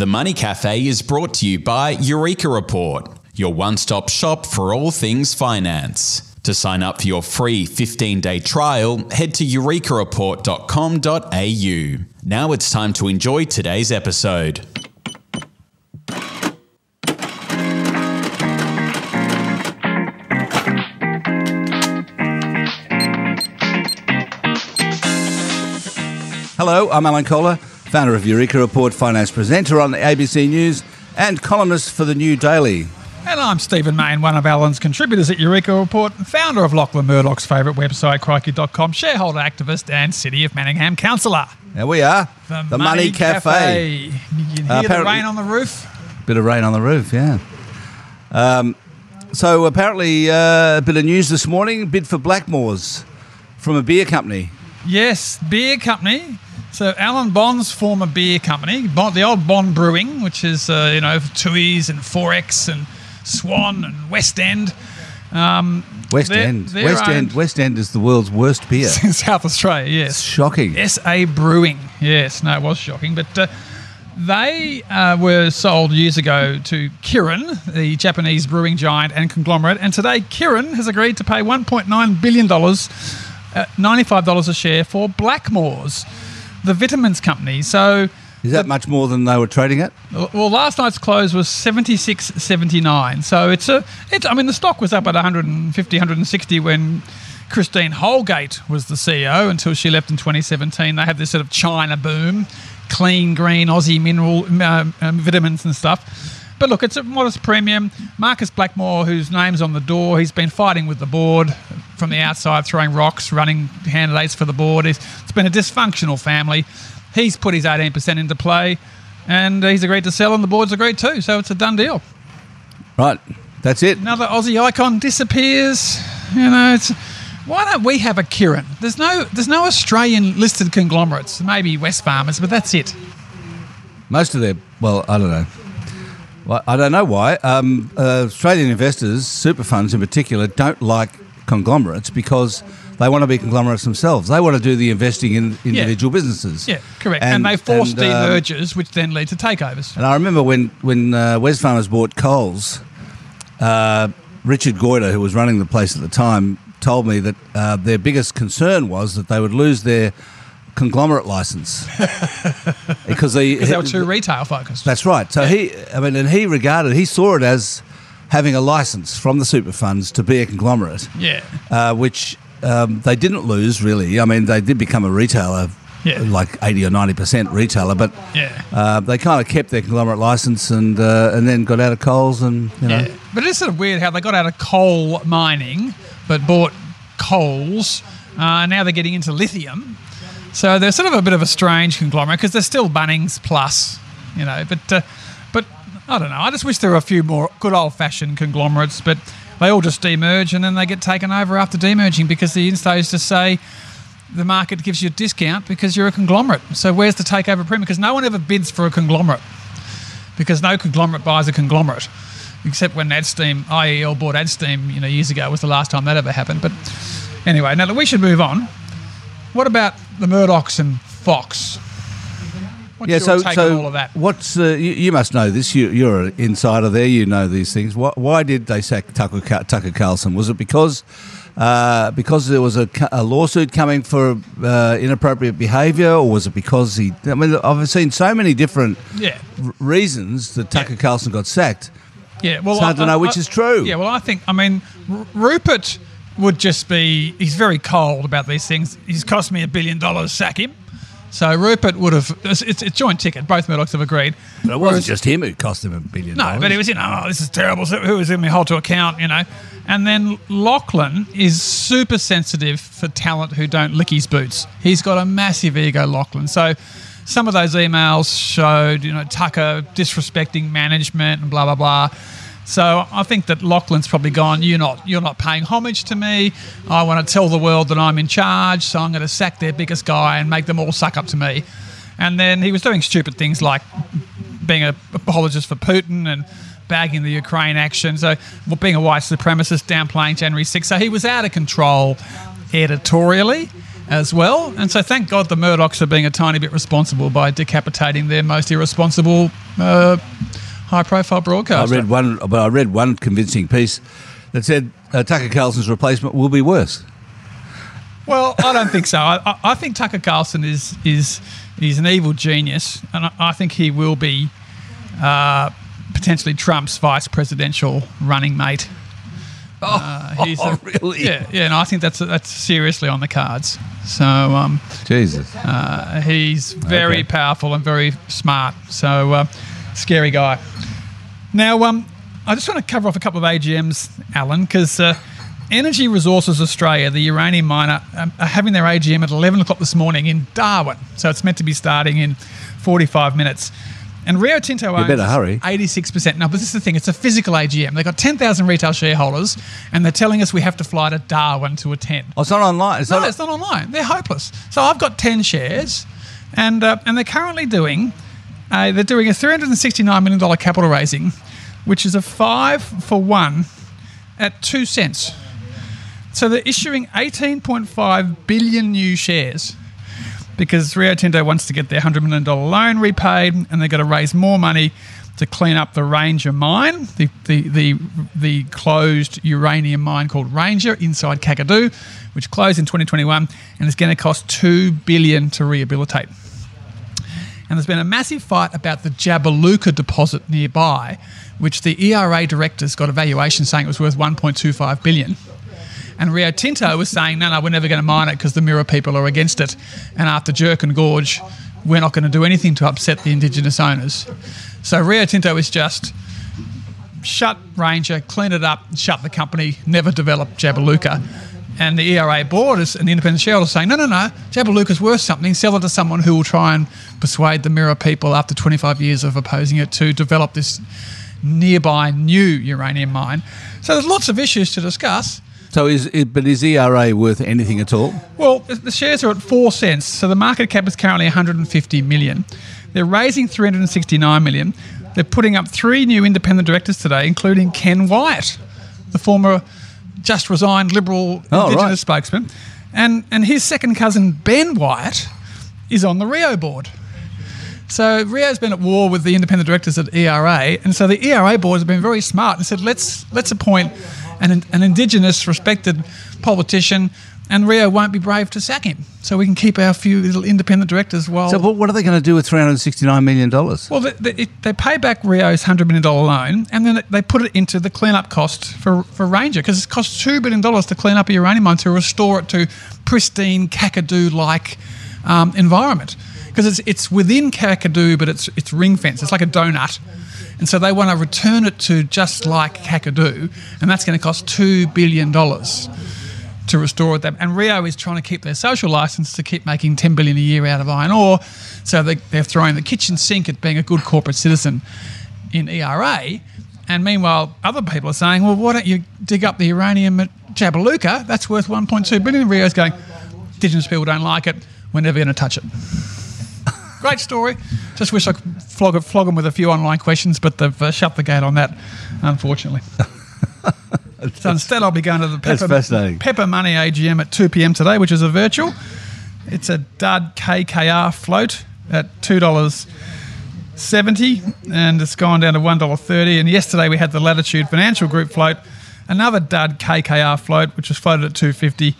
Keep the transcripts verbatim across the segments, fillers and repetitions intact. The Money Cafe is brought to you by Eureka Report, your one-stop shop for all things finance. To sign up for your free fifteen-day trial, head to eureka report dot com dot a u. Now it's time to enjoy today's episode. Hello, I'm Alan Kohler, founder of Eureka Report, finance presenter on A B C News and columnist for The New Daily. And I'm Stephen Mayne, one of Alan's contributors at Eureka Report, founder of Lachlan Murdoch's favourite website, Crikey dot com, shareholder activist and City of Manningham councillor. There we are, the, the Money, Money Cafe. Cafe. You can hear uh, the rain on the roof. Bit of rain on the roof, yeah. Um, so apparently uh, a bit of news this morning, bid for Blackmores from a beer company. Yes, beer company. So Alan Bond's former beer company, Bond, the old Bond Brewing, which is, uh, you know, Tui's and four X and Swan and West End. Um, West they're, End. They're West End West End is the world's worst beer. In South Australia, yes. It's shocking. S A Brewing. Yes, no, it was shocking. But uh, they uh, were sold years ago to Kirin, the Japanese brewing giant and conglomerate. And today Kirin has agreed to pay one point nine billion dollars, uh, ninety-five dollars a share for Blackmores, the vitamins company. So is that the, much more than they were trading at? Well, last night's close was seventy-six seventy-nine. So it's a it's I mean the stock was up at one fifty, one sixty when Christine Holgate was the C E O until she left in twenty seventeen. They had this sort of China boom, clean green Aussie mineral uh, um, vitamins and stuff. But look, it's a modest premium. Marcus Blackmore, whose name's on the door, he's been fighting with the board from the outside, throwing rocks, running candidates for the board. It's been a dysfunctional family. He's put his eighteen percent into play and he's agreed to sell and the board's agreed too. So it's a done deal. Right. That's it. Another Aussie icon disappears. You know, it's... Why don't we have a Kirin? There's no, there's no Australian listed conglomerates. Maybe Wesfarmers, but that's it. Most of their... Well, I don't know. Well, I don't know why. Um, uh, Australian investors, super funds in particular, don't like conglomerates because they want to be conglomerates themselves. They want to do the investing in individual yeah. businesses. Yeah, correct. And, and they force demergers, um, which then lead to takeovers. And I remember when, when uh, Wesfarmers bought Coles, uh, Richard Goiter, who was running the place at the time, told me that uh, their biggest concern was that they would lose their conglomerate license because they, they were too retail focused. That's right. So yeah. he, I mean, and he regarded, he saw it as having a license from the super funds to be a conglomerate. Yeah, uh, which um, they didn't lose really. I mean, they did become a retailer, yeah. like eighty or ninety percent retailer, but yeah, uh, they kind of kept their conglomerate license and uh, and then got out of Coles and you know. Yeah. But it's sort of weird how they got out of coal mining, but bought Coles. Uh, now they're getting into lithium. So they're sort of a bit of a strange conglomerate because they're still Bunnings Plus, you know. But uh, but I don't know. I just wish there were a few more good old-fashioned conglomerates, but they all just demerge and then they get taken over after demerging because the instos just say the market gives you a discount because you're a conglomerate. So where's the takeover premium? Because no one ever bids for a conglomerate because no conglomerate buys a conglomerate except when AdSteam, I E L bought AdSteam, you know, years ago was the last time that ever happened. But anyway, now that we should move on. What about the Murdochs and Fox? What's yeah, your so, take so on all of that? What's, uh, you, you must know this. You, you're an insider there. You know these things. Why, why did they sack Tucker, Tucker Carlson? Was it because uh, because there was a, a lawsuit coming for uh, inappropriate behaviour, or was it because he? I mean, I've seen so many different yeah. r- reasons that Tucker yeah. Carlson got sacked. Yeah, well, it's hard I, to know I, which I, is true. Yeah, well, I think. I mean, R- Rupert. would just be, he's very cold about these things. He's cost me a billion dollars, sack him. So Rupert would have, it's, it's a joint ticket, both Murdochs have agreed. But it wasn't Whereas, just him who cost him a billion no, dollars. No, but it was, you know, oh, this is terrible, so who is going to hold to account, you know. And then Lachlan is super sensitive for talent who don't lick his boots. He's got a massive ego, Lachlan. So some of those emails showed, you know, Tucker disrespecting management and blah, blah, blah. So I think that Lachlan's probably gone, you're not you're not paying homage to me. I want to tell the world that I'm in charge, so I'm going to sack their biggest guy and make them all suck up to me. And then he was doing stupid things like being an apologist for Putin and bagging the Ukraine action, so well, being a white supremacist, downplaying January sixth. So he was out of control editorially. as well. And so thank God the Murdochs are being a tiny bit responsible by decapitating their most irresponsible uh, high-profile broadcaster. I read one, but I read one convincing piece that said uh, Tucker Carlson's replacement will be worse. Well, I don't think so. I, I think Tucker Carlson is is is an evil genius, and I, I think he will be uh, potentially Trump's vice presidential running mate. Uh, oh, he's oh a, really? Yeah, yeah, and I think that's that's seriously on the cards. So, um, Jesus, uh, he's very okay. powerful and very smart. So, uh, scary guy. Now, um, I just want to cover off a couple of A G Ms, Alan, because uh, Energy Resources Australia, the uranium miner, um, are having their A G M at eleven o'clock this morning in Darwin. So it's meant to be starting in forty-five minutes. And Rio Tinto owns eighty-six percent. Now, but this is the thing. It's a physical A G M. They've got ten thousand retail shareholders, and they're telling us we have to fly to Darwin to attend. Oh, it's not online? It's no, not it's not online. They're hopeless. So I've got ten shares, and uh, and they're currently doing uh, they're doing a three hundred sixty-nine million dollars capital raising, which is a five for one at two cents. So they're issuing eighteen point five billion new shares, because Rio Tinto wants to get their one hundred million dollars loan repaid, and they've got to raise more money to clean up the Ranger mine, the the the, the closed uranium mine called Ranger inside Kakadu, which closed in twenty twenty-one, and it's going to cost two billion dollars to rehabilitate. And there's been a massive fight about the Jabiluka deposit nearby, which the E R A directors got a valuation saying it was worth one point two five billion dollars. And Rio Tinto was saying, no, no, we're never going to mine it because the Mirrar people are against it. And after Jerk and Gorge, we're not going to do anything to upset the Indigenous owners. So Rio Tinto is just shut Ranger, clean it up, shut the company, never develop Jabiluka. And the E R A board is, and the independent shareholders saying, no, no, no, Jabiluka's worth something. Sell it to someone who will try and persuade the Mirrar people after twenty-five years of opposing it to develop this nearby new uranium mine. So there's lots of issues to discuss. So is it, but is E R A worth anything at all? Well, the shares are at four cents, so the market cap is currently one hundred fifty million. They're raising three hundred sixty-nine million. They're putting up three new independent directors today, including Ken Wyatt, the former just resigned Liberal oh, Indigenous right. spokesman, and and his second cousin Ben Wyatt is on the Rio board. So Rio's been at war with the independent directors at E R A, and so the E R A board has been very smart and said, let's let's appoint An, an Indigenous respected politician, and Rio won't be brave to sack him, so we can keep our few little independent directors while... So what are they going to do with three hundred sixty-nine million dollars? Well, they, they, they pay back Rio's one hundred million dollars loan, and then they put it into the clean-up cost for, for Ranger, because it costs two billion dollars to clean up a uranium mine to restore it to pristine, Kakadu-like um, environment. Because it's it's within Kakadu, but it's it's ring fence. It's like a donut, and so they want to return it to just like Kakadu, and that's going to cost two billion dollars to restore it. And Rio is trying to keep their social license to keep making ten billion a year out of iron ore, so they, they're throwing the kitchen sink at being a good corporate citizen in E R A. And meanwhile, other people are saying, well, why don't you dig up the uranium at Jabiluka? That's worth one point two billion. And Rio's going, Indigenous people don't like it. We're never going to touch it. Great story. Just wish I could flog, flog them with a few online questions, but they've uh, shut the gate on that, unfortunately. So instead I'll be going to the Pepper, Pepper Money A G M at two p.m. today, which is a virtual. It's a dud K K R float at two dollars seventy, and it's gone down to one dollar thirty. And yesterday we had the Latitude Financial Group float, another dud K K R float, which was floated at two dollars fifty,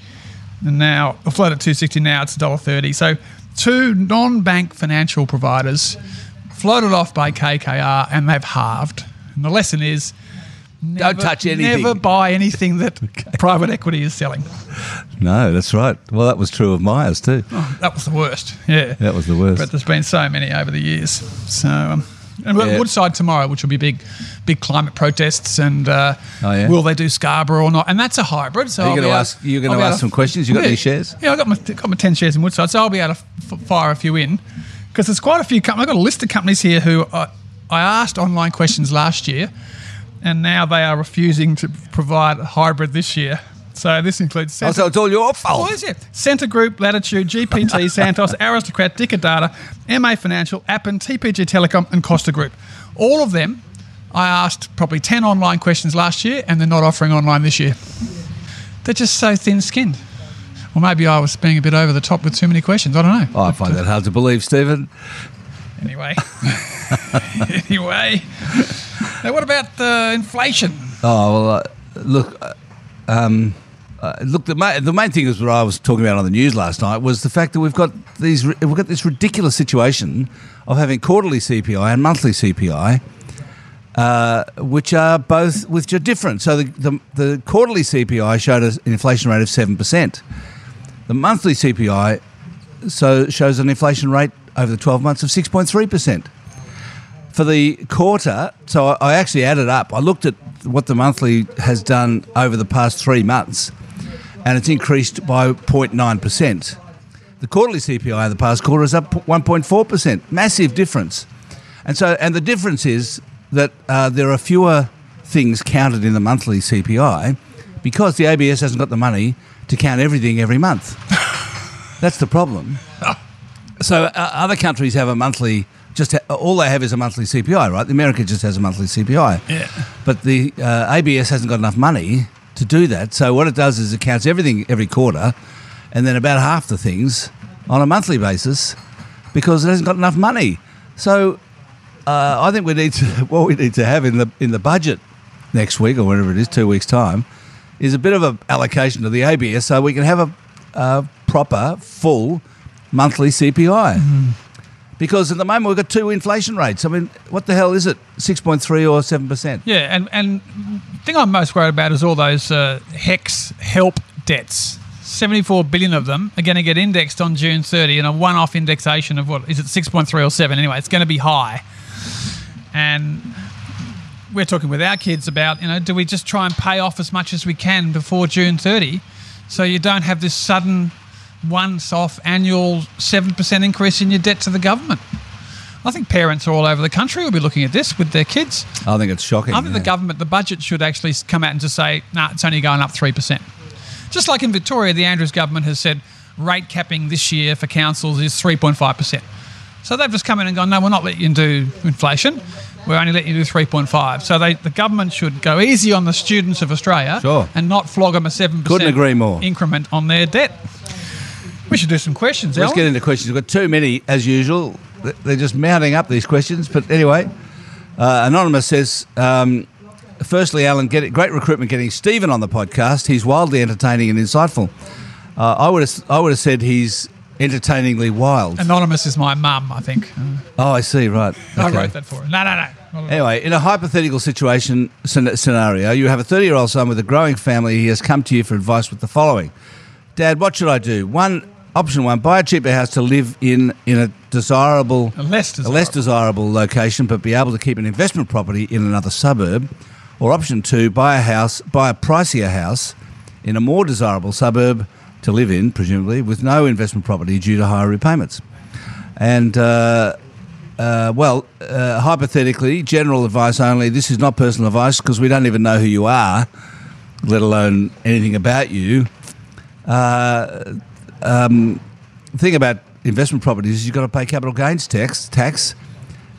and now, or floated at two dollars sixty, now it's one dollar thirty. So two non-bank financial providers floated off by K K R, and they've halved. And the lesson is never, don't touch anything. Never buy anything that okay. private equity is selling. No, that's right. Well, that was true of Myers too. Oh, that was the worst. Yeah, that was the worst. But there's been so many over the years. So, um, and yeah. Woodside tomorrow, which will be big, big climate protests, and uh, oh, yeah? will they do Scarborough or not? And that's a hybrid. So you're going to ask. You're going to ask some f- questions. You got yeah, these shares? Yeah, I got my got my ten shares in Woodside, so I'll be able to fire a few in, because there's quite a few companies. I've got a list of companies here who I, I asked online questions last year, and now they are refusing to provide a hybrid this year. So this includes... Centre, oh, so it's all your fault. Oh, is it? Centre Group, Latitude, G P T, Santos, Aristocrat, Dicker Data, M A Financial, Appen, T P G Telecom and Costa Group. All of them, I asked probably ten online questions last year, and they're not offering online this year. They're just so thin-skinned. Or maybe I was being a bit over the top with too many questions. I don't know. I find that hard to believe, Stephen. Anyway. anyway. Now, what about the inflation? Oh, well, uh, look, uh, um, uh, look. The main, the main thing is what I was talking about on the news last night was the fact that we've got these we've got this ridiculous situation of having quarterly C P I and monthly C P I, uh, which are both which are different. So the, the the quarterly C P I showed an inflation rate of seven percent. The monthly C P I so shows an inflation rate over the twelve months of six point three percent. For the quarter, so I actually added up. I looked at what the monthly has done over the past three months, and it's increased by zero point nine percent. The quarterly C P I in the past quarter is up one point four percent. Massive difference. And so, and the difference is that uh, there are fewer things counted in the monthly C P I because the A B S hasn't got the money to count everything every month. That's the problem. So uh, other countries have a monthly. Just ha- all they have is a monthly C P I, right? America just has a monthly C P I. Yeah. But the uh, A B S hasn't got enough money to do that. So what it does is it counts everything every quarter and then about half the things on a monthly basis because it hasn't got enough money. So uh, I think we need to, what we need to have in the in the budget next week or whenever it is, two weeks' time, is a bit of an allocation to the A B S so we can have a, a proper, full monthly C P I. Mm. Because at the moment we've got two inflation rates. I mean, what the hell is it? six point three or seven percent? Yeah, and, and the thing I'm most worried about is all those uh, HEX help debts. seventy-four billion of them are going to get indexed on June thirtieth in a one-off indexation of what? Is it six point three or seven? Anyway, it's going to be high. And we're talking with our kids about, you know, do we just try and pay off as much as we can before June thirtieth so you don't have this sudden once-off annual seven percent increase in your debt to the government. I think parents all over the country will be looking at this with their kids. I think it's shocking. I think yeah. the government, the budget should actually come out and just say, no, nah, it's only going up three percent. Just like in Victoria, the Andrews government has said rate capping this year for councils is three point five percent. So they've just come in and gone, no, we're not letting you do inflation. We're only letting you do three point five. So they, the government should go easy on the students of Australia sure. and not flog them a seven percent Couldn't agree more. increment on their debt. We should do some questions, Alan. Let's get into questions. We've got too many, as usual. They're just mounting up, these questions. But anyway, uh, Anonymous says, um, firstly, Alan, get it, great recruitment getting Stephen on the podcast. He's wildly entertaining and insightful. Uh, I would have I would have said he's entertainingly wild. Anonymous is my mum, I think. Oh, I see, right. Okay. I wrote that for him. No, no, no. Anyway, in a hypothetical situation scenario, you have a thirty-year-old son with a growing family. He has come to you for advice with the following. Dad, what should I do? One... Option one, buy a cheaper house to live in in a desirable, a less desirable, a less desirable location, but be able to keep an investment property in another suburb. Or option two, buy a house, buy a pricier house in a more desirable suburb to live in, presumably, with no investment property due to higher repayments. And, uh, uh, well, uh, hypothetically, general advice only. This is not personal advice because we don't even know who you are, let alone anything about you. Uh... Um, the thing about investment properties is you've got to pay capital gains tax, tax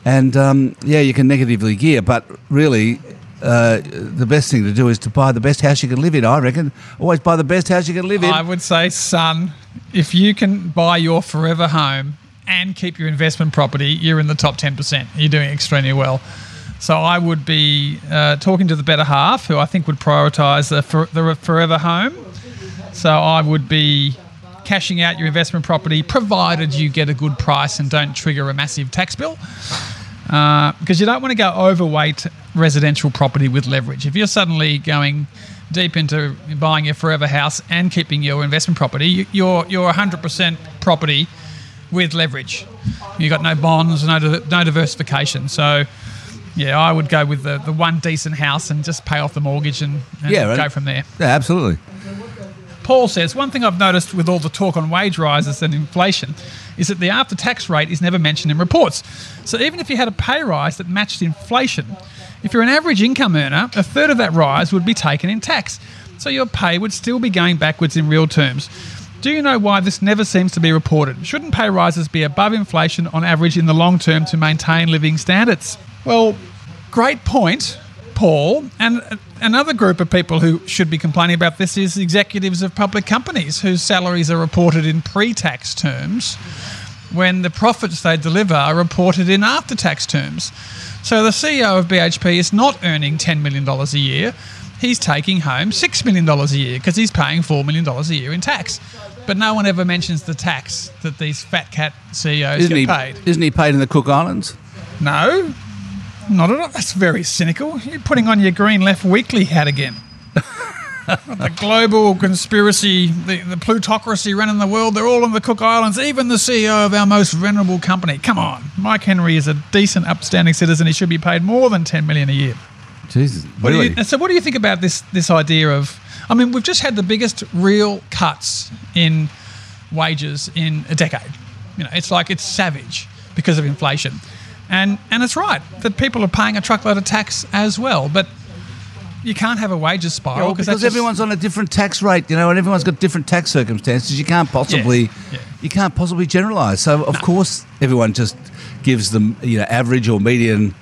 and, um, yeah, you can negatively gear, but really uh, the best thing to do is to buy the best house you can live in, I reckon. Always buy the best house you can live in. I would say, son, if you can buy your forever home and keep your investment property, you're in the top ten percent. You're doing extremely well. So I would be uh, talking to the better half, who I think would prioritise the, for- the forever home. So I would be... cashing out your investment property, provided you get a good price and don't trigger a massive tax bill. Uh, because you don't want to go overweight residential property with leverage. If you're suddenly going deep into buying your forever house and keeping your investment property, you're you're one hundred percent property with leverage. You've got no bonds, no no diversification. So, yeah, I would go with the, the one decent house and just pay off the mortgage and, and yeah, right. go from there. Yeah, absolutely. Paul says, one thing I've noticed with all the talk on wage rises and inflation is that the after-tax rate is never mentioned in reports. So even if you had a pay rise that matched inflation, if you're an average income earner, a third of that rise would be taken in tax. So your pay would still be going backwards in real terms. Do you know why this never seems to be reported? Shouldn't pay rises be above inflation on average in the long term to maintain living standards? Well, great point. Paul, and another group of people who should be complaining about this is executives of public companies whose salaries are reported in pre-tax terms when the profits they deliver are reported in after-tax terms. So the C E O of B H P is not earning ten million dollars a year. He's taking home six million dollars a year because he's paying four million dollars a year in tax. But no one ever mentions the tax that these fat cat C E Os isn't get paid. He, isn't he paid in the Cook Islands? No, not at all. That's very cynical. You're putting on your Green Left Weekly hat again. The global conspiracy, the, the plutocracy running the world, they're all in the Cook Islands, even the C E O of our most venerable company. Come on. Mike Henry is a decent, upstanding citizen. He should be paid more than ten million dollars a year. Jesus, really? What do you, so what do you think about this, this idea of... I mean, we've just had the biggest real cuts in wages in a decade. You know, it's like it's savage because of inflation. And and it's right that people are paying a truckload of tax as well, but you can't have a wages spiral. Yeah, because that's everyone's on a different tax rate, you know, and everyone's got different tax circumstances. You can't possibly, yeah, yeah. you can't possibly generalise. So, of no. course, everyone just gives them, you know, average or median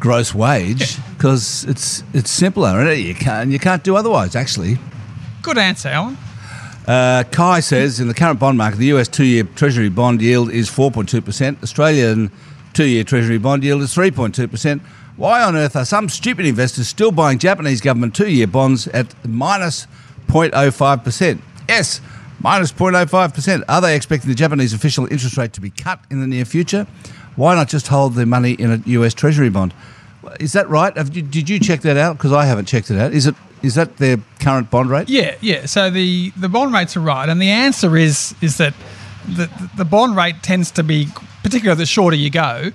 gross wage because yeah. it's it's simpler, and you can't you can't do otherwise. Actually, good answer, Alan. Uh, Kai says in the current bond market, the U S two-year Treasury bond yield is four point two percent. Australian two-year Treasury bond yield is three point two percent. Why on earth are some stupid investors still buying Japanese government two-year bonds at minus zero point zero five percent? Yes, minus zero point zero five percent. Are they expecting the Japanese official interest rate to be cut in the near future? Why not just hold their money in a U S Treasury bond? Is that right? Have you, did you check that out? Because I haven't checked it out. Is it is that their current bond rate? Yeah, yeah. So the, the bond rates are right, and the answer is is that the the bond rate tends to be, particularly the shorter you go,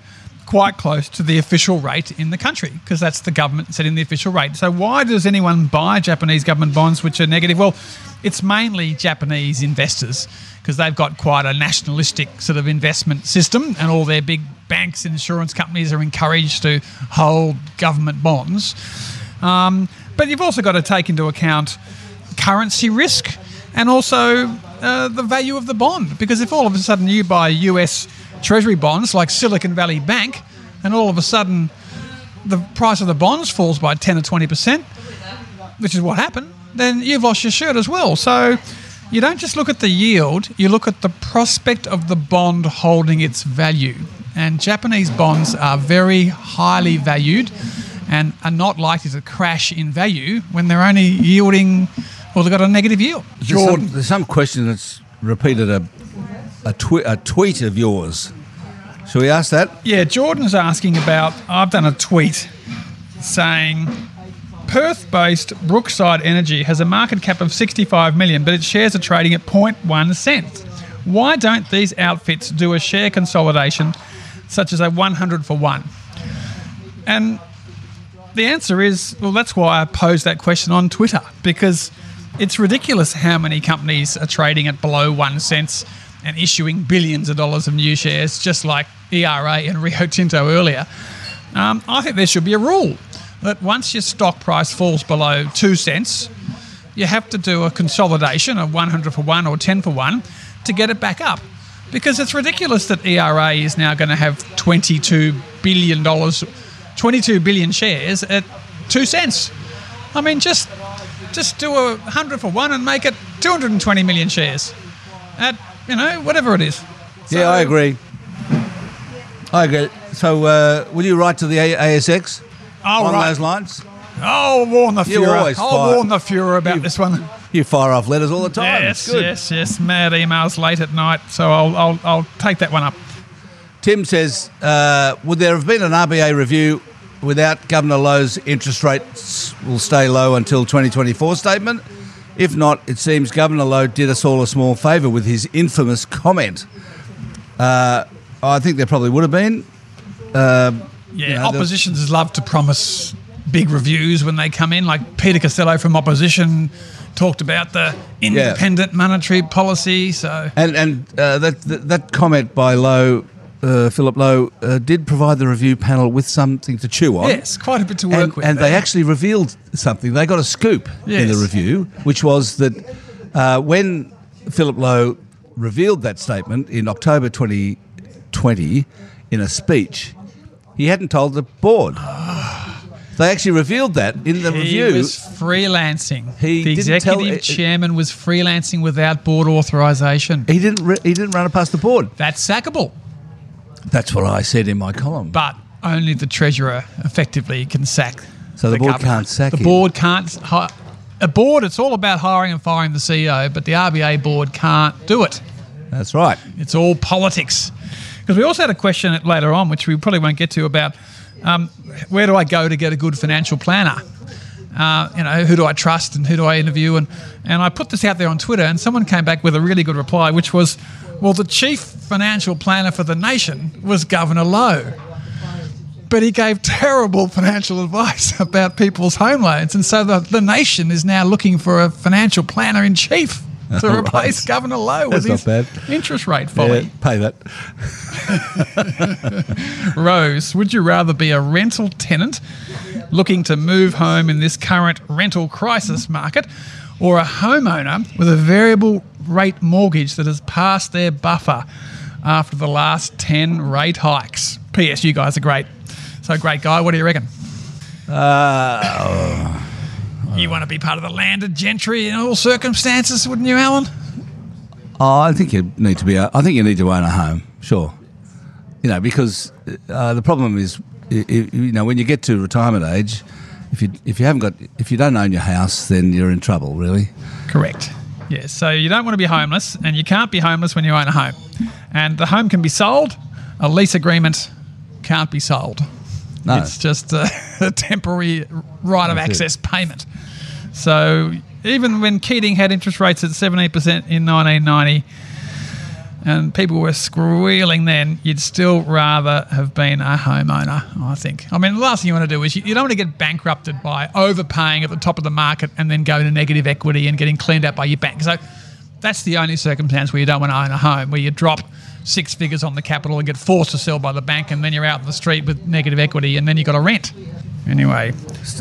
quite close to the official rate in the country because that's the government setting the official rate. So why does anyone buy Japanese government bonds which are negative? Well, it's mainly Japanese investors because they've got quite a nationalistic sort of investment system, and all their big banks and insurance companies are encouraged to hold government bonds. Um, but you've also got to take into account currency risk and also uh, the value of the bond, because if all of a sudden you buy U S Treasury bonds like Silicon Valley Bank and all of a sudden the price of the bonds falls by ten or twenty percent, which is what happened, then you've lost your shirt as well. So you don't just look at the yield, you look at the prospect of the bond holding its value. And Japanese bonds are very highly valued and are not likely to crash in value when they're only yielding, or they've got a negative yield. There's some, there's some question that's repeated a A, twi- a tweet of yours. Shall we ask that? Yeah, Jordan's asking about, I've done a tweet saying, Perth-based Brookside Energy has a market cap of sixty-five million dollars, but its shares are trading at zero point one cent. Why don't these outfits do a share consolidation such as a one hundred for one? And the answer is, well, that's why I posed that question on Twitter, because it's ridiculous how many companies are trading at below one cent and issuing billions of dollars of new shares, just like E R A and Rio Tinto earlier. Um, I think there should be a rule that once your stock price falls below two cents, you have to do a consolidation of one hundred for one or ten for one to get it back up, because it's ridiculous that E R A is now going to have twenty-two billion dollars, twenty-two billion shares at two cents. I mean, just, just do a one hundred for one and make it two hundred twenty million shares at, you know, whatever it is. So, yeah, I agree. I agree. So, uh, will you write to the A S X I'll on write. those lines? I'll warn the Fuhrer. I'll fire. warn the Fuhrer about you, this one. You fire off letters all the time. Yes, Good. yes, yes. Mad emails late at night. So I'll I'll, I'll take that one up. Tim says, uh, would there have been an R B A review without Governor Lowe's interest rates will stay low until twenty twenty-four statement? If not, it seems Governor Lowe did us all a small favour with his infamous comment. Uh, I think there probably would have been. Uh, yeah, you know, oppositions was... love to promise big reviews when they come in. Like Peter Costello from Opposition talked about the independent yeah. monetary policy. So and and uh, that, that that comment by Lowe, uh, Philip Lowe, uh, did provide the review panel with something to chew on. Yes, quite a bit to work and, with. And there. They actually revealed something. They got a scoop yes. in the review, which was that uh, when Philip Lowe revealed that statement in October twenty twenty in a speech, he hadn't told the board. They actually revealed that in the he review. He was freelancing. He the executive tell, chairman was freelancing without board authorisation. He didn't. Re, he didn't run it past the board. That's sackable. That's what I said in my column. But only the treasurer effectively can sack. So the, the board government. can't sack. The him. board can't. Hi, a board. It's all about hiring and firing the C E O, but the R B A board can't do it. That's right. It's all politics. Because we also had a question later on, which we probably won't get to, about. Um, where do I go to get a good financial planner? Uh, you know, who do I trust and who do I interview? And, and I put this out there on Twitter, and someone came back with a really good reply, which was, well, the chief financial planner for the nation was Governor Lowe. But he gave terrible financial advice about people's home loans. And so the, the nation is now looking for a financial planner in chief to oh, replace right. Governor Lowe with That's his interest rate folly. Yeah, pay that. Rose, would you rather be a rental tenant looking to move home in this current rental crisis market, or a homeowner with a variable rate mortgage that has passed their buffer after the last ten rate hikes? P S You guys are great. So, great guy, what do you reckon? Uh... Oh. You want to be part of the landed gentry in all circumstances, wouldn't you, Alan? Oh, I think you need to be. I think you need to own a home, sure. You know, because uh, the problem is, you know, when you get to retirement age, if you if you haven't got if you don't own your house, then you're in trouble, really. Correct. Yeah. So you don't want to be homeless, and you can't be homeless when you own a home. And the home can be sold. A lease agreement can't be sold. No. It's just a, a temporary right of That's access it. payment. So even when Keating had interest rates at seventeen percent in nineteen ninety and people were squealing then, you'd still rather have been a homeowner, I think. I mean, the last thing you want to do is you, you don't want to get bankrupted by overpaying at the top of the market and then going to negative equity and getting cleaned out by your bank. So that's the only circumstance where you don't want to own a home, where you drop six figures on the capital and get forced to sell by the bank, and then you're out in the street with negative equity, and then you've got to rent. Anyway,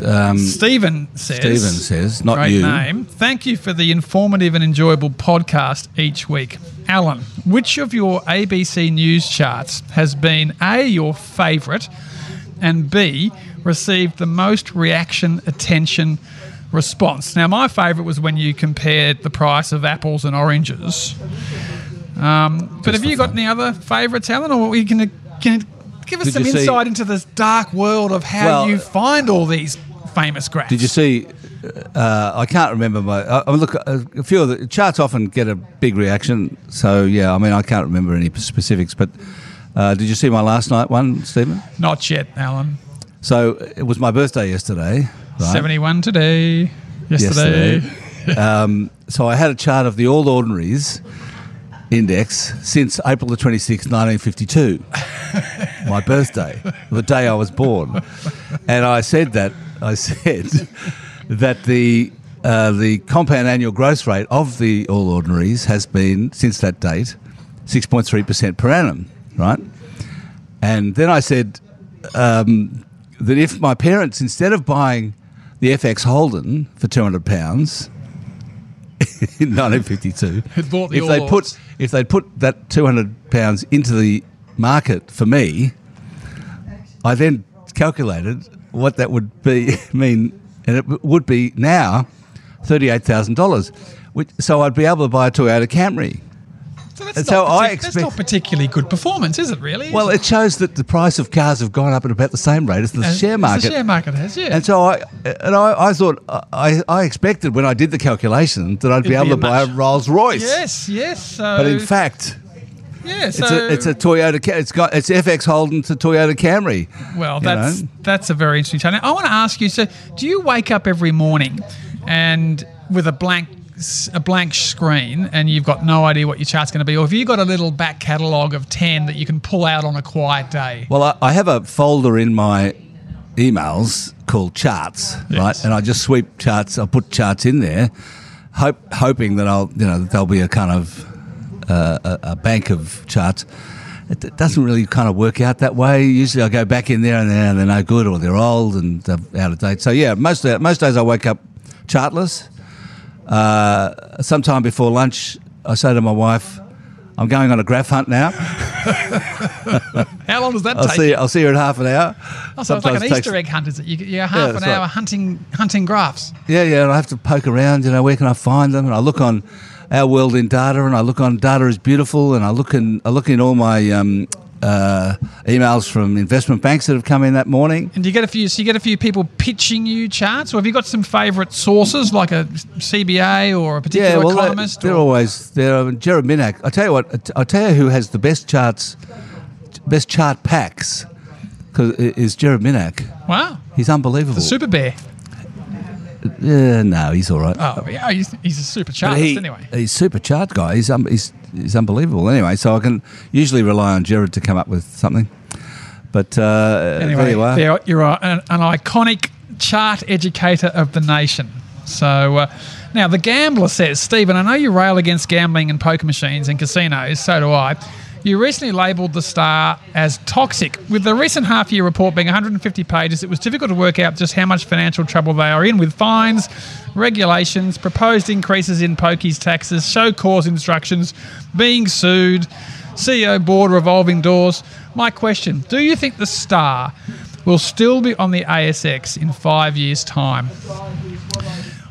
um, Stephen says, Stephen says, not you. Great name. Thank you for the informative and enjoyable podcast each week. Alan, which of your A B C News charts has been A, your favourite, and B, received the most reaction, attention, response? Now, my favourite was when you compared the price of apples and oranges. Um, but have you got any other favourites, Alan, or we can, can give us some insight into this dark world of how well, you find all these famous graphs? Did you see? Uh, I can't remember my. Uh, look, a, a few of the charts often get a big reaction. So yeah, I mean, I can't remember any specifics. But uh, did you see my last night one, Stephen? Not yet, Alan. So it was my birthday yesterday. Right? Seventy-one today. Yesterday. yesterday. um, so I had a chart of the All Ordinaries Index since April the twenty-sixth, nineteen fifty-two, my birthday, the day I was born. And I said that I said that the uh, the compound annual growth rate of the All Ordinaries has been, since that date, six point three percent per annum, right? And then I said um, that if my parents, instead of buying the F X Holden for two hundred pounds, in nineteen fifty-two, if they Lords. put if they put that two hundred pounds into the market for me, I then calculated what that would be mean, and it would be now thirty-eight thousand dollars, which so I'd be able to buy a Toyota Camry. So that's, not, so I expect, that's not particularly good performance, is it? Really? Well, it shows that the price of cars have gone up at about the same rate as the as, share market. As the share market has, yeah. And so I, and I, I thought, I, I expected when I did the calculation that I'd It'd be able be to much. buy a Rolls Royce. Yes, yes. So, but in fact, yeah, so, it's, a, it's a Toyota. It's got it's F X Holden to Toyota Camry. Well, that's know? that's a very interesting challenge. I want to ask you. So, do you wake up every morning and with a blank? a blank screen and you've got no idea what your chart's going to be, or have you got a little back catalogue of ten that you can pull out on a quiet day? Well, I, I have a folder in my emails called charts, yes. right? And I just sweep charts. I put charts in there, hope, hoping that I'll, you know, that there'll be a kind of uh, a, a bank of charts. It, it doesn't really kind of work out that way. Usually, I go back in there and they're, they're no good, or they're old and they're out of date. So yeah, most most days I wake up chartless. Uh, sometime before lunch, I say to my wife, I'm going on a graph hunt now. How long does that I'll take? See, I'll see you in half an hour. Oh, so it's like an Easter egg hunt, is it? You, you're half yeah, an hour right. hunting hunting graphs. Yeah, yeah, and I have to poke around, you know, where can I find them? And I look on Our World in Data, and I look on Data is Beautiful, and I look in I look in all my um, uh, emails from investment banks that have come in that morning. And do you get a few? So you get a few people pitching you charts, or have you got some favourite sources like a C B A or a particular yeah, well, economist? They're, they're always there. Gerard Minack. I tell you what. I tell you who has the best charts, best chart packs, cause is Gerard Minack. Wow, he's unbelievable. The super bear. Uh, no, he's all right. Oh, yeah, he's, he's a super chartist he, anyway. He's a super chart guy. He's, um, he's he's unbelievable anyway. So I can usually rely on Gerard to come up with something. But uh, anyway, there you are. There, you're an, an iconic chart educator of the nation. So uh, now the Gambler says, Stephen, I know you rail against gambling and poker machines and casinos. So do I. You recently labelled The Star as toxic. With the recent half-year report being one hundred fifty pages, it was difficult to work out just how much financial trouble they are in with fines, regulations, proposed increases in pokies taxes, show cause instructions, being sued, C E O board revolving doors. My question, do you think The Star will still be on the A S X in five years' time?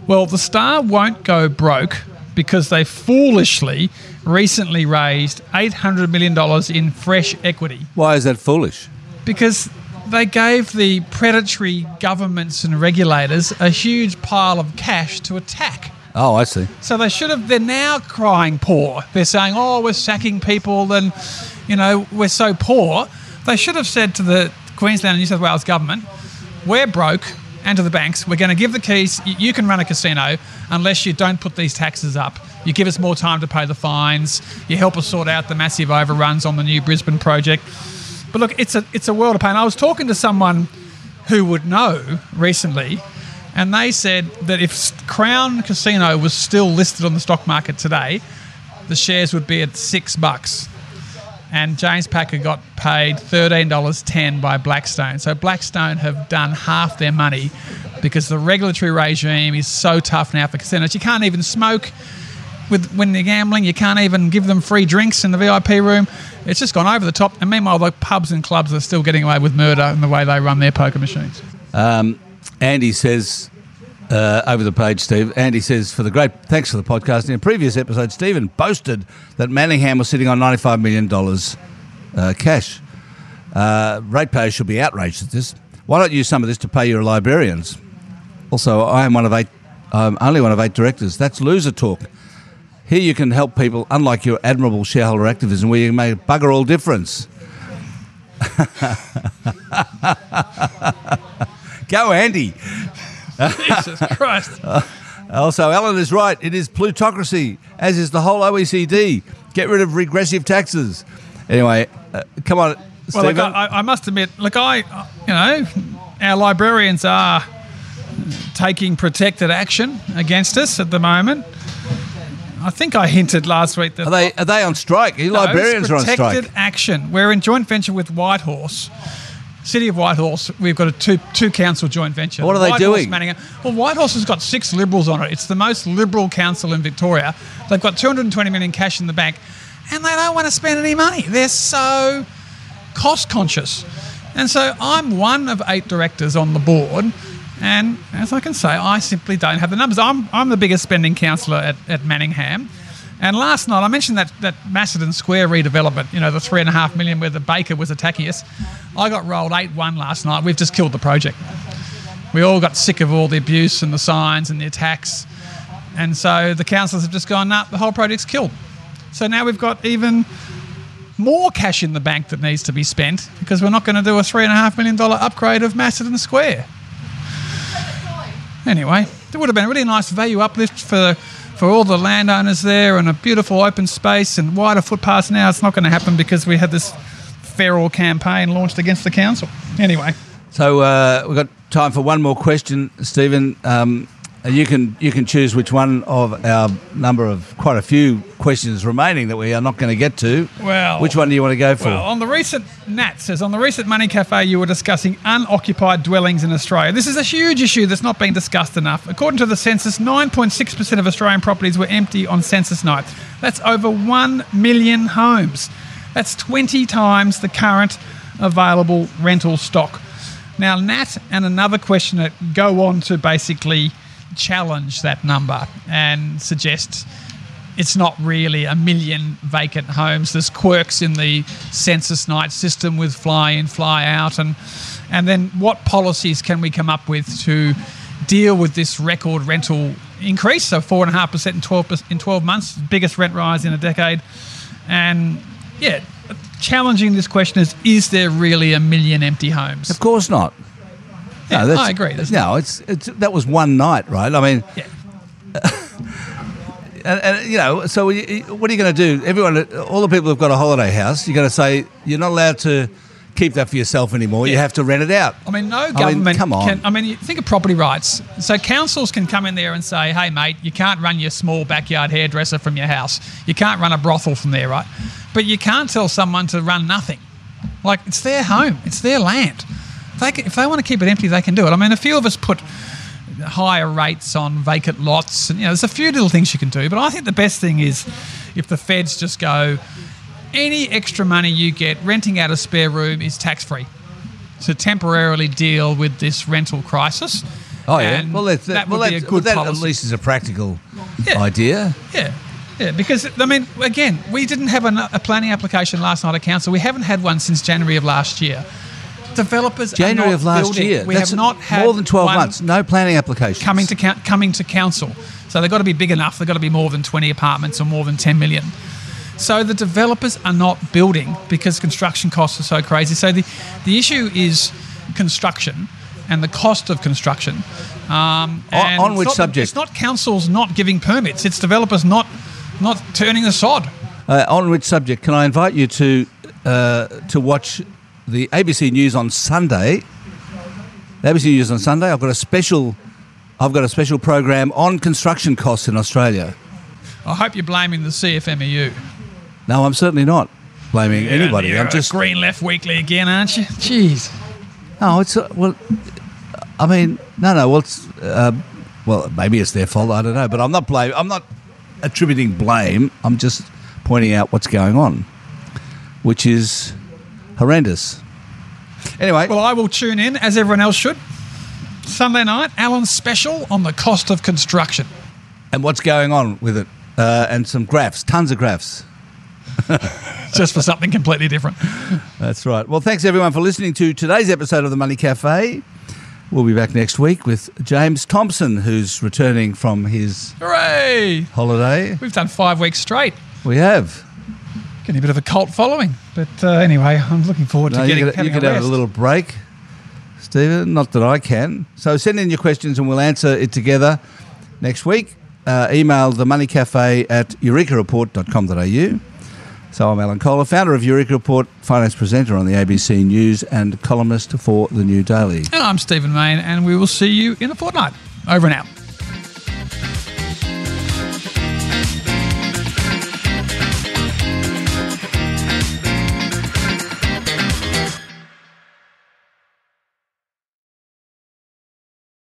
Well, The Star won't go broke because they foolishly recently raised eight hundred million dollars in fresh equity. Why is that foolish? Because they gave the predatory governments and regulators a huge pile of cash to attack. Oh, I see. So they should have, they're now crying poor. They're saying, oh, we're sacking people and, you know, we're so poor. They should have said to the Queensland and New South Wales government, we're broke, and to the banks, we're going to give the keys. You can run a casino unless you don't put these taxes up. You give us more time to pay the fines. You help us sort out the massive overruns on the new Brisbane project. But look, it's a it's a world of pain. I was talking to someone who would know recently, and they said that if Crown Casino was still listed on the stock market today, the shares would be at six bucks. And James Packer got paid thirteen dollars ten by Blackstone. So Blackstone have done half their money because the regulatory regime is so tough now for casinos. You can't even smoke with when they're gambling. You can't even give them free drinks in the V I P room. It's just gone over the top. And meanwhile, the pubs and clubs are still getting away with murder in the way they run their poker machines. Um, Andy says... Uh, over the page, Steve. Andy says, for the great, thanks for the podcast. In a previous episode, Stephen boasted that Manningham was sitting on ninety-five million dollars uh, cash. Uh, ratepayers should be outraged at this. Why not use some of this to pay your librarians? Also, I am one of eight, I'm only one of eight directors. That's loser talk. Here you can help people, unlike your admirable shareholder activism, where you make a bugger all difference. Go, Andy. Jesus Christ. Also, Alan is right. It is plutocracy, as is the whole O E C D. Get rid of regressive taxes. Anyway, uh, come on, Stephen. Well, look, I, I must admit, look, I, you know, our librarians are taking protected action against us at the moment. I think I hinted last week that... Are they, are they on strike? Your no, librarians are on strike. Protected action. We're in joint venture with Whitehorse. City of Whitehorse, we've got a two two council joint venture. What are they Whitehorse, doing? Manningham. Well, Whitehorse has got six Liberals on it. It's the most Liberal council in Victoria. They've got two hundred twenty million dollars cash in the bank, and they don't want to spend any money. They're so cost conscious. And so I'm one of eight directors on the board, and as I can say, I simply don't have the numbers. I'm I'm the biggest spending councillor at, at Manningham. And last night, I mentioned that, that Macedon Square redevelopment, you know, the three and a half million where the baker was attacking us. I got rolled eight one last night. We've just killed the project. We all got sick of all the abuse and the signs and the attacks. And so the councillors have just gone, nah, the whole project's killed. So now we've got even more cash in the bank that needs to be spent because we're not going to do a three and a half million dollar upgrade of Macedon Square. Anyway, it would have been a really nice value uplift for... for all the landowners there and a beautiful open space and wider footpaths. Now it's not going to happen because we had this feral campaign launched against the council. Anyway. So uh, we've got time for one more question, Stephen. Um, you can you can choose which one of our number of quite a few questions remaining that we are not going to get to. Well, which one do you want to go for? Well, on the recent, Nat says, on the recent Money Cafe you were discussing unoccupied dwellings in Australia. This is a huge issue that's not being discussed enough. According to the census, nine point six percent of Australian properties were empty on census night. That's over one million homes. That's twenty times the current available rental stock. Now, Nat and another questioner go on to basically challenge that number and suggest it's not really a million vacant homes. There's quirks in the census night system with fly-in, fly-out. And, and then what policies can we come up with to deal with this record rental increase? So four point five percent in twelve, in twelve months, biggest rent rise in a decade. And, yeah, challenging this question is, is there really a million empty homes? Of course not. Yeah, no, that's, I agree. That's no, it's, it's, that was one night, right? I mean... Yeah. And, and, you know, so what are you going to do? Everyone, all the people who've got a holiday house, you're going to say you're not allowed to keep that for yourself anymore. Yeah. You have to rent it out. I mean, no government I mean, come on. can... I mean, you think of property rights. So councils can come in there and say, hey, mate, you can't run your small backyard hairdresser from your house. You can't run a brothel from there, right? But you can't tell someone to run nothing. Like, it's their home. It's their land. If they, can, if they want to keep it empty, they can do it. I mean, a few of us put... higher rates on vacant lots, and you know, there's a few little things you can do, but I think the best thing is if the feds just go, any extra money you get renting out a spare room is tax free, to temporarily deal with this rental crisis. Oh yeah, and well that's, that, that would well, be a good well, that at least is a practical yeah. idea. Yeah, yeah, because I mean, again, we didn't have a, a planning application last night at council. We haven't had one since January of last year. Developers January are not of last building. year. We That's have not had more than twelve months. No planning applications coming to coming to council. So they've got to be big enough. They've got to be more than twenty apartments or more than ten million. So the developers are not building because construction costs are so crazy. So the the issue is construction and the cost of construction. Um, on on which not, subject? It's not councils not giving permits. It's developers not not turning the sod. Uh, on which subject? Can I invite you to uh, to watch the A B C News on Sunday. The A B C News on Sunday. I've got a special. I've got a special program on construction costs in Australia. I hope you're blaming the C F M E U. No, I'm certainly not blaming yeah, anybody. You're I'm just Green Left Weekly again, aren't you? Jeez. No, it's uh, well. I mean, no, no. Well, it's, uh, well, maybe it's their fault. I don't know, but I'm not blame. I'm not attributing blame. I'm just pointing out what's going on, which is horrendous. Anyway. Well, I will tune in, as everyone else should. Sunday night, Alan's special on the cost of construction. And what's going on with it. Uh, and some graphs, tons of graphs. Just for something completely different. That's right. Well, thanks everyone for listening to today's episode of The Money Cafe. We'll be back next week with James Thompson, who's returning from his Hooray! holiday. We've done five weeks straight. We have. Getting a bit of a cult following. But uh, anyway, I'm looking forward to no, getting you could, you could have a little break, Stephen. Not that I can. So send in your questions and we'll answer it together next week. Uh, email themoneycafe at eureka report dot com dot a u. So I'm Alan Kohler, founder of Eureka Report, finance presenter on the A B C News and columnist for The New Daily. And I'm Stephen Mayne, and we will see you in a fortnight. Over and out.